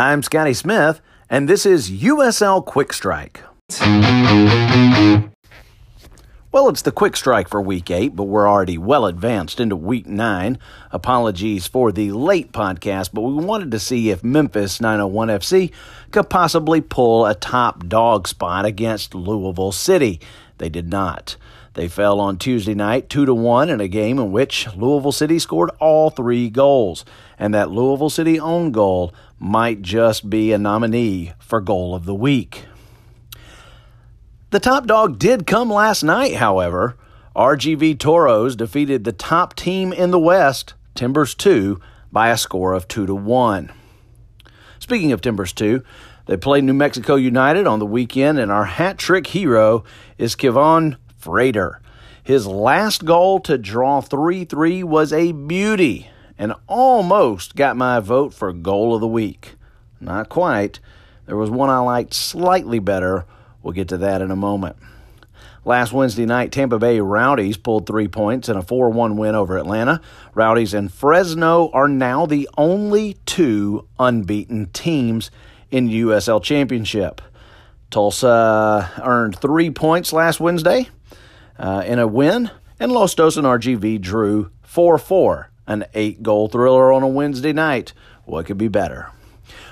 I'm Scotty Smith, and this is USL Quick Strike. Well, it's the Quick Strike for Week 8, but we're already well advanced into Week 9. Apologies for the late podcast, but we wanted to see if Memphis 901 FC could possibly pull a top dog spot against Louisville City. They did not. They fell on Tuesday night 2-1 in a game in which Louisville City scored all three goals, and that Louisville City own goal might just be a nominee for Goal of the Week. The top dog did come last night, however. RGV Toros defeated the top team in the West, Timbers 2, by a score of 2-1. Speaking of Timbers 2, they played New Mexico United on the weekend, and our hat-trick hero is Kevon Frater. His last goal to draw 3-3 was a beauty and almost got my vote for Goal of the Week. Not quite. There was one I liked slightly better. We'll get to that in a moment. Last Wednesday night, Tampa Bay Rowdies pulled 3 points in a 4-1 win over Atlanta. Rowdies and Fresno are now the only two unbeaten teams in USL Championship. Tulsa earned 3 points last Wednesday in a win, and Los Dos and RGV drew 4-4, an 8-goal thriller on a Wednesday night. What could be better?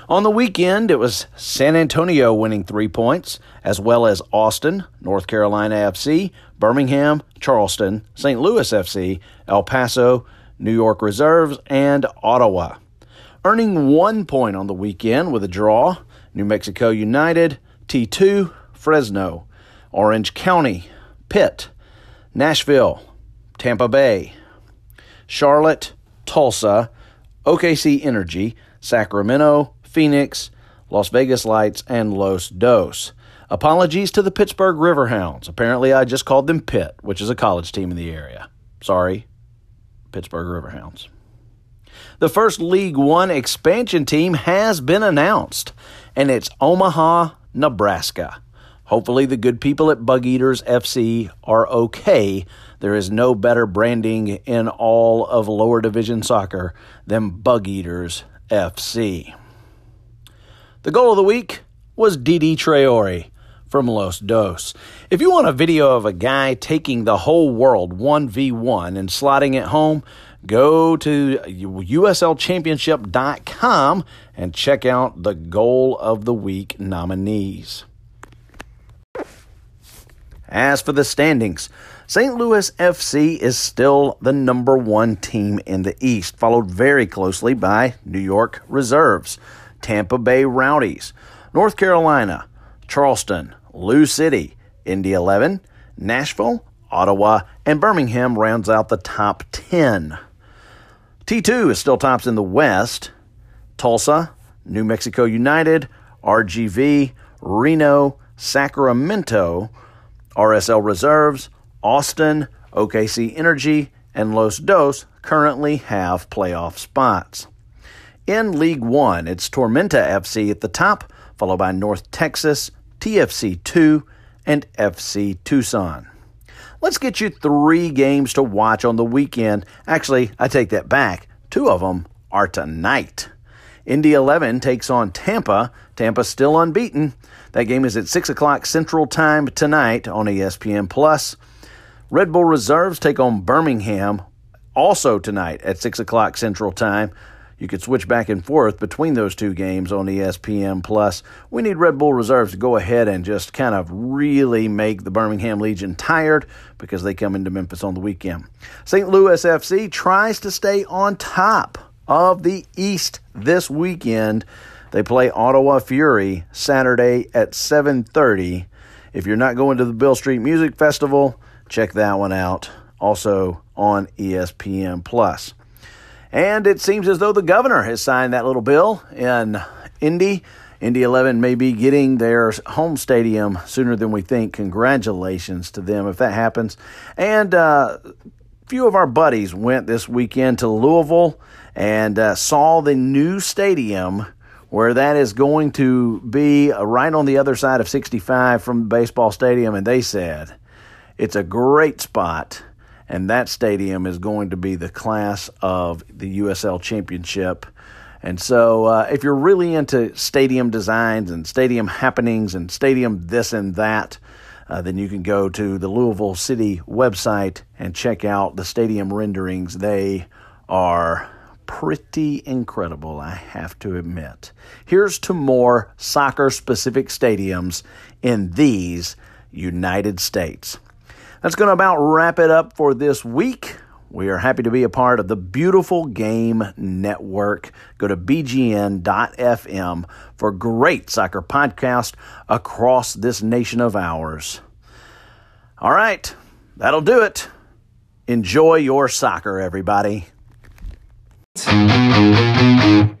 On the weekend, it was San Antonio winning 3 points, as well as Austin, North Carolina FC, Birmingham, Charleston, St. Louis FC, El Paso, New York Reserves, and Ottawa. Earning 1 point on the weekend with a draw, New Mexico United, T2, Fresno, Orange County, Pitt, Nashville, Tampa Bay, Charlotte, Tulsa, OKC Energy, Sacramento, Phoenix, Las Vegas Lights, and Los Dos. Apologies to the Pittsburgh Riverhounds. Apparently, I just called them Pitt, which is a college team in the area. Sorry, Pittsburgh Riverhounds. The first League One expansion team has been announced, and it's Omaha, Nebraska. Hopefully, the good people at Bug Eaters FC are okay. There is no better branding in all of lower division soccer than Bug Eaters FC. The Goal of the Week was Didi Traore from Los Dos. If you want a video of a guy taking the whole world 1v1 and slotting it home, go to USLChampionship.com and check out the Goal of the Week nominees. As for the standings, St. Louis FC is still the number one team in the East, followed very closely by New York Reserves, Tampa Bay Rowdies, North Carolina, Charleston, Lou City, Indy 11, Nashville, Ottawa, and Birmingham rounds out the top 10. T2 is still tops in the West. Tulsa, New Mexico United, RGV, Reno, Sacramento, RSL Reserves, Austin, OKC Energy, and Los Dos currently have playoff spots. In League One, it's Tormenta FC at the top, followed by North Texas, TFC 2, and FC Tucson. Let's get you 3 games to watch on the weekend. Actually, I take that back. 2 of them are tonight. Indy 11 takes on Tampa. Tampa's still unbeaten. That game is at 6 o'clock Central Time tonight on ESPN+. Red Bull Reserves take on Birmingham also tonight at 6 o'clock Central Time. You could switch back and forth between those two games on ESPN+. We need Red Bull Reserves to go ahead and just kind of really make the Birmingham Legion tired because they come into Memphis on the weekend. St. Louis FC tries to stay on top of the East this weekend. They play Ottawa Fury Saturday at 7:30. If you're not going to the Beale Street Music Festival, check that one out, also on ESPN+. And it seems as though the governor has signed that little bill in Indy. Indy 11 may be getting their home stadium sooner than we think. Congratulations to them if that happens. And a few of our buddies went this weekend to Louisville and saw the new stadium, where that is going to be right on the other side of 65 from the baseball stadium. And they said, it's a great spot, and that stadium is going to be the class of the USL Championship. And so if you're really into stadium designs and stadium happenings and stadium this and that, then you can go to the Louisville City website and check out the stadium renderings. They are pretty incredible, I have to admit. Here's to more soccer-specific stadiums in these United States. That's going to about wrap it up for this week. We are happy to be a part of the Beautiful Game Network. Go to bgn.fm for great soccer podcasts across this nation of ours. All right, that'll do it. Enjoy your soccer, everybody.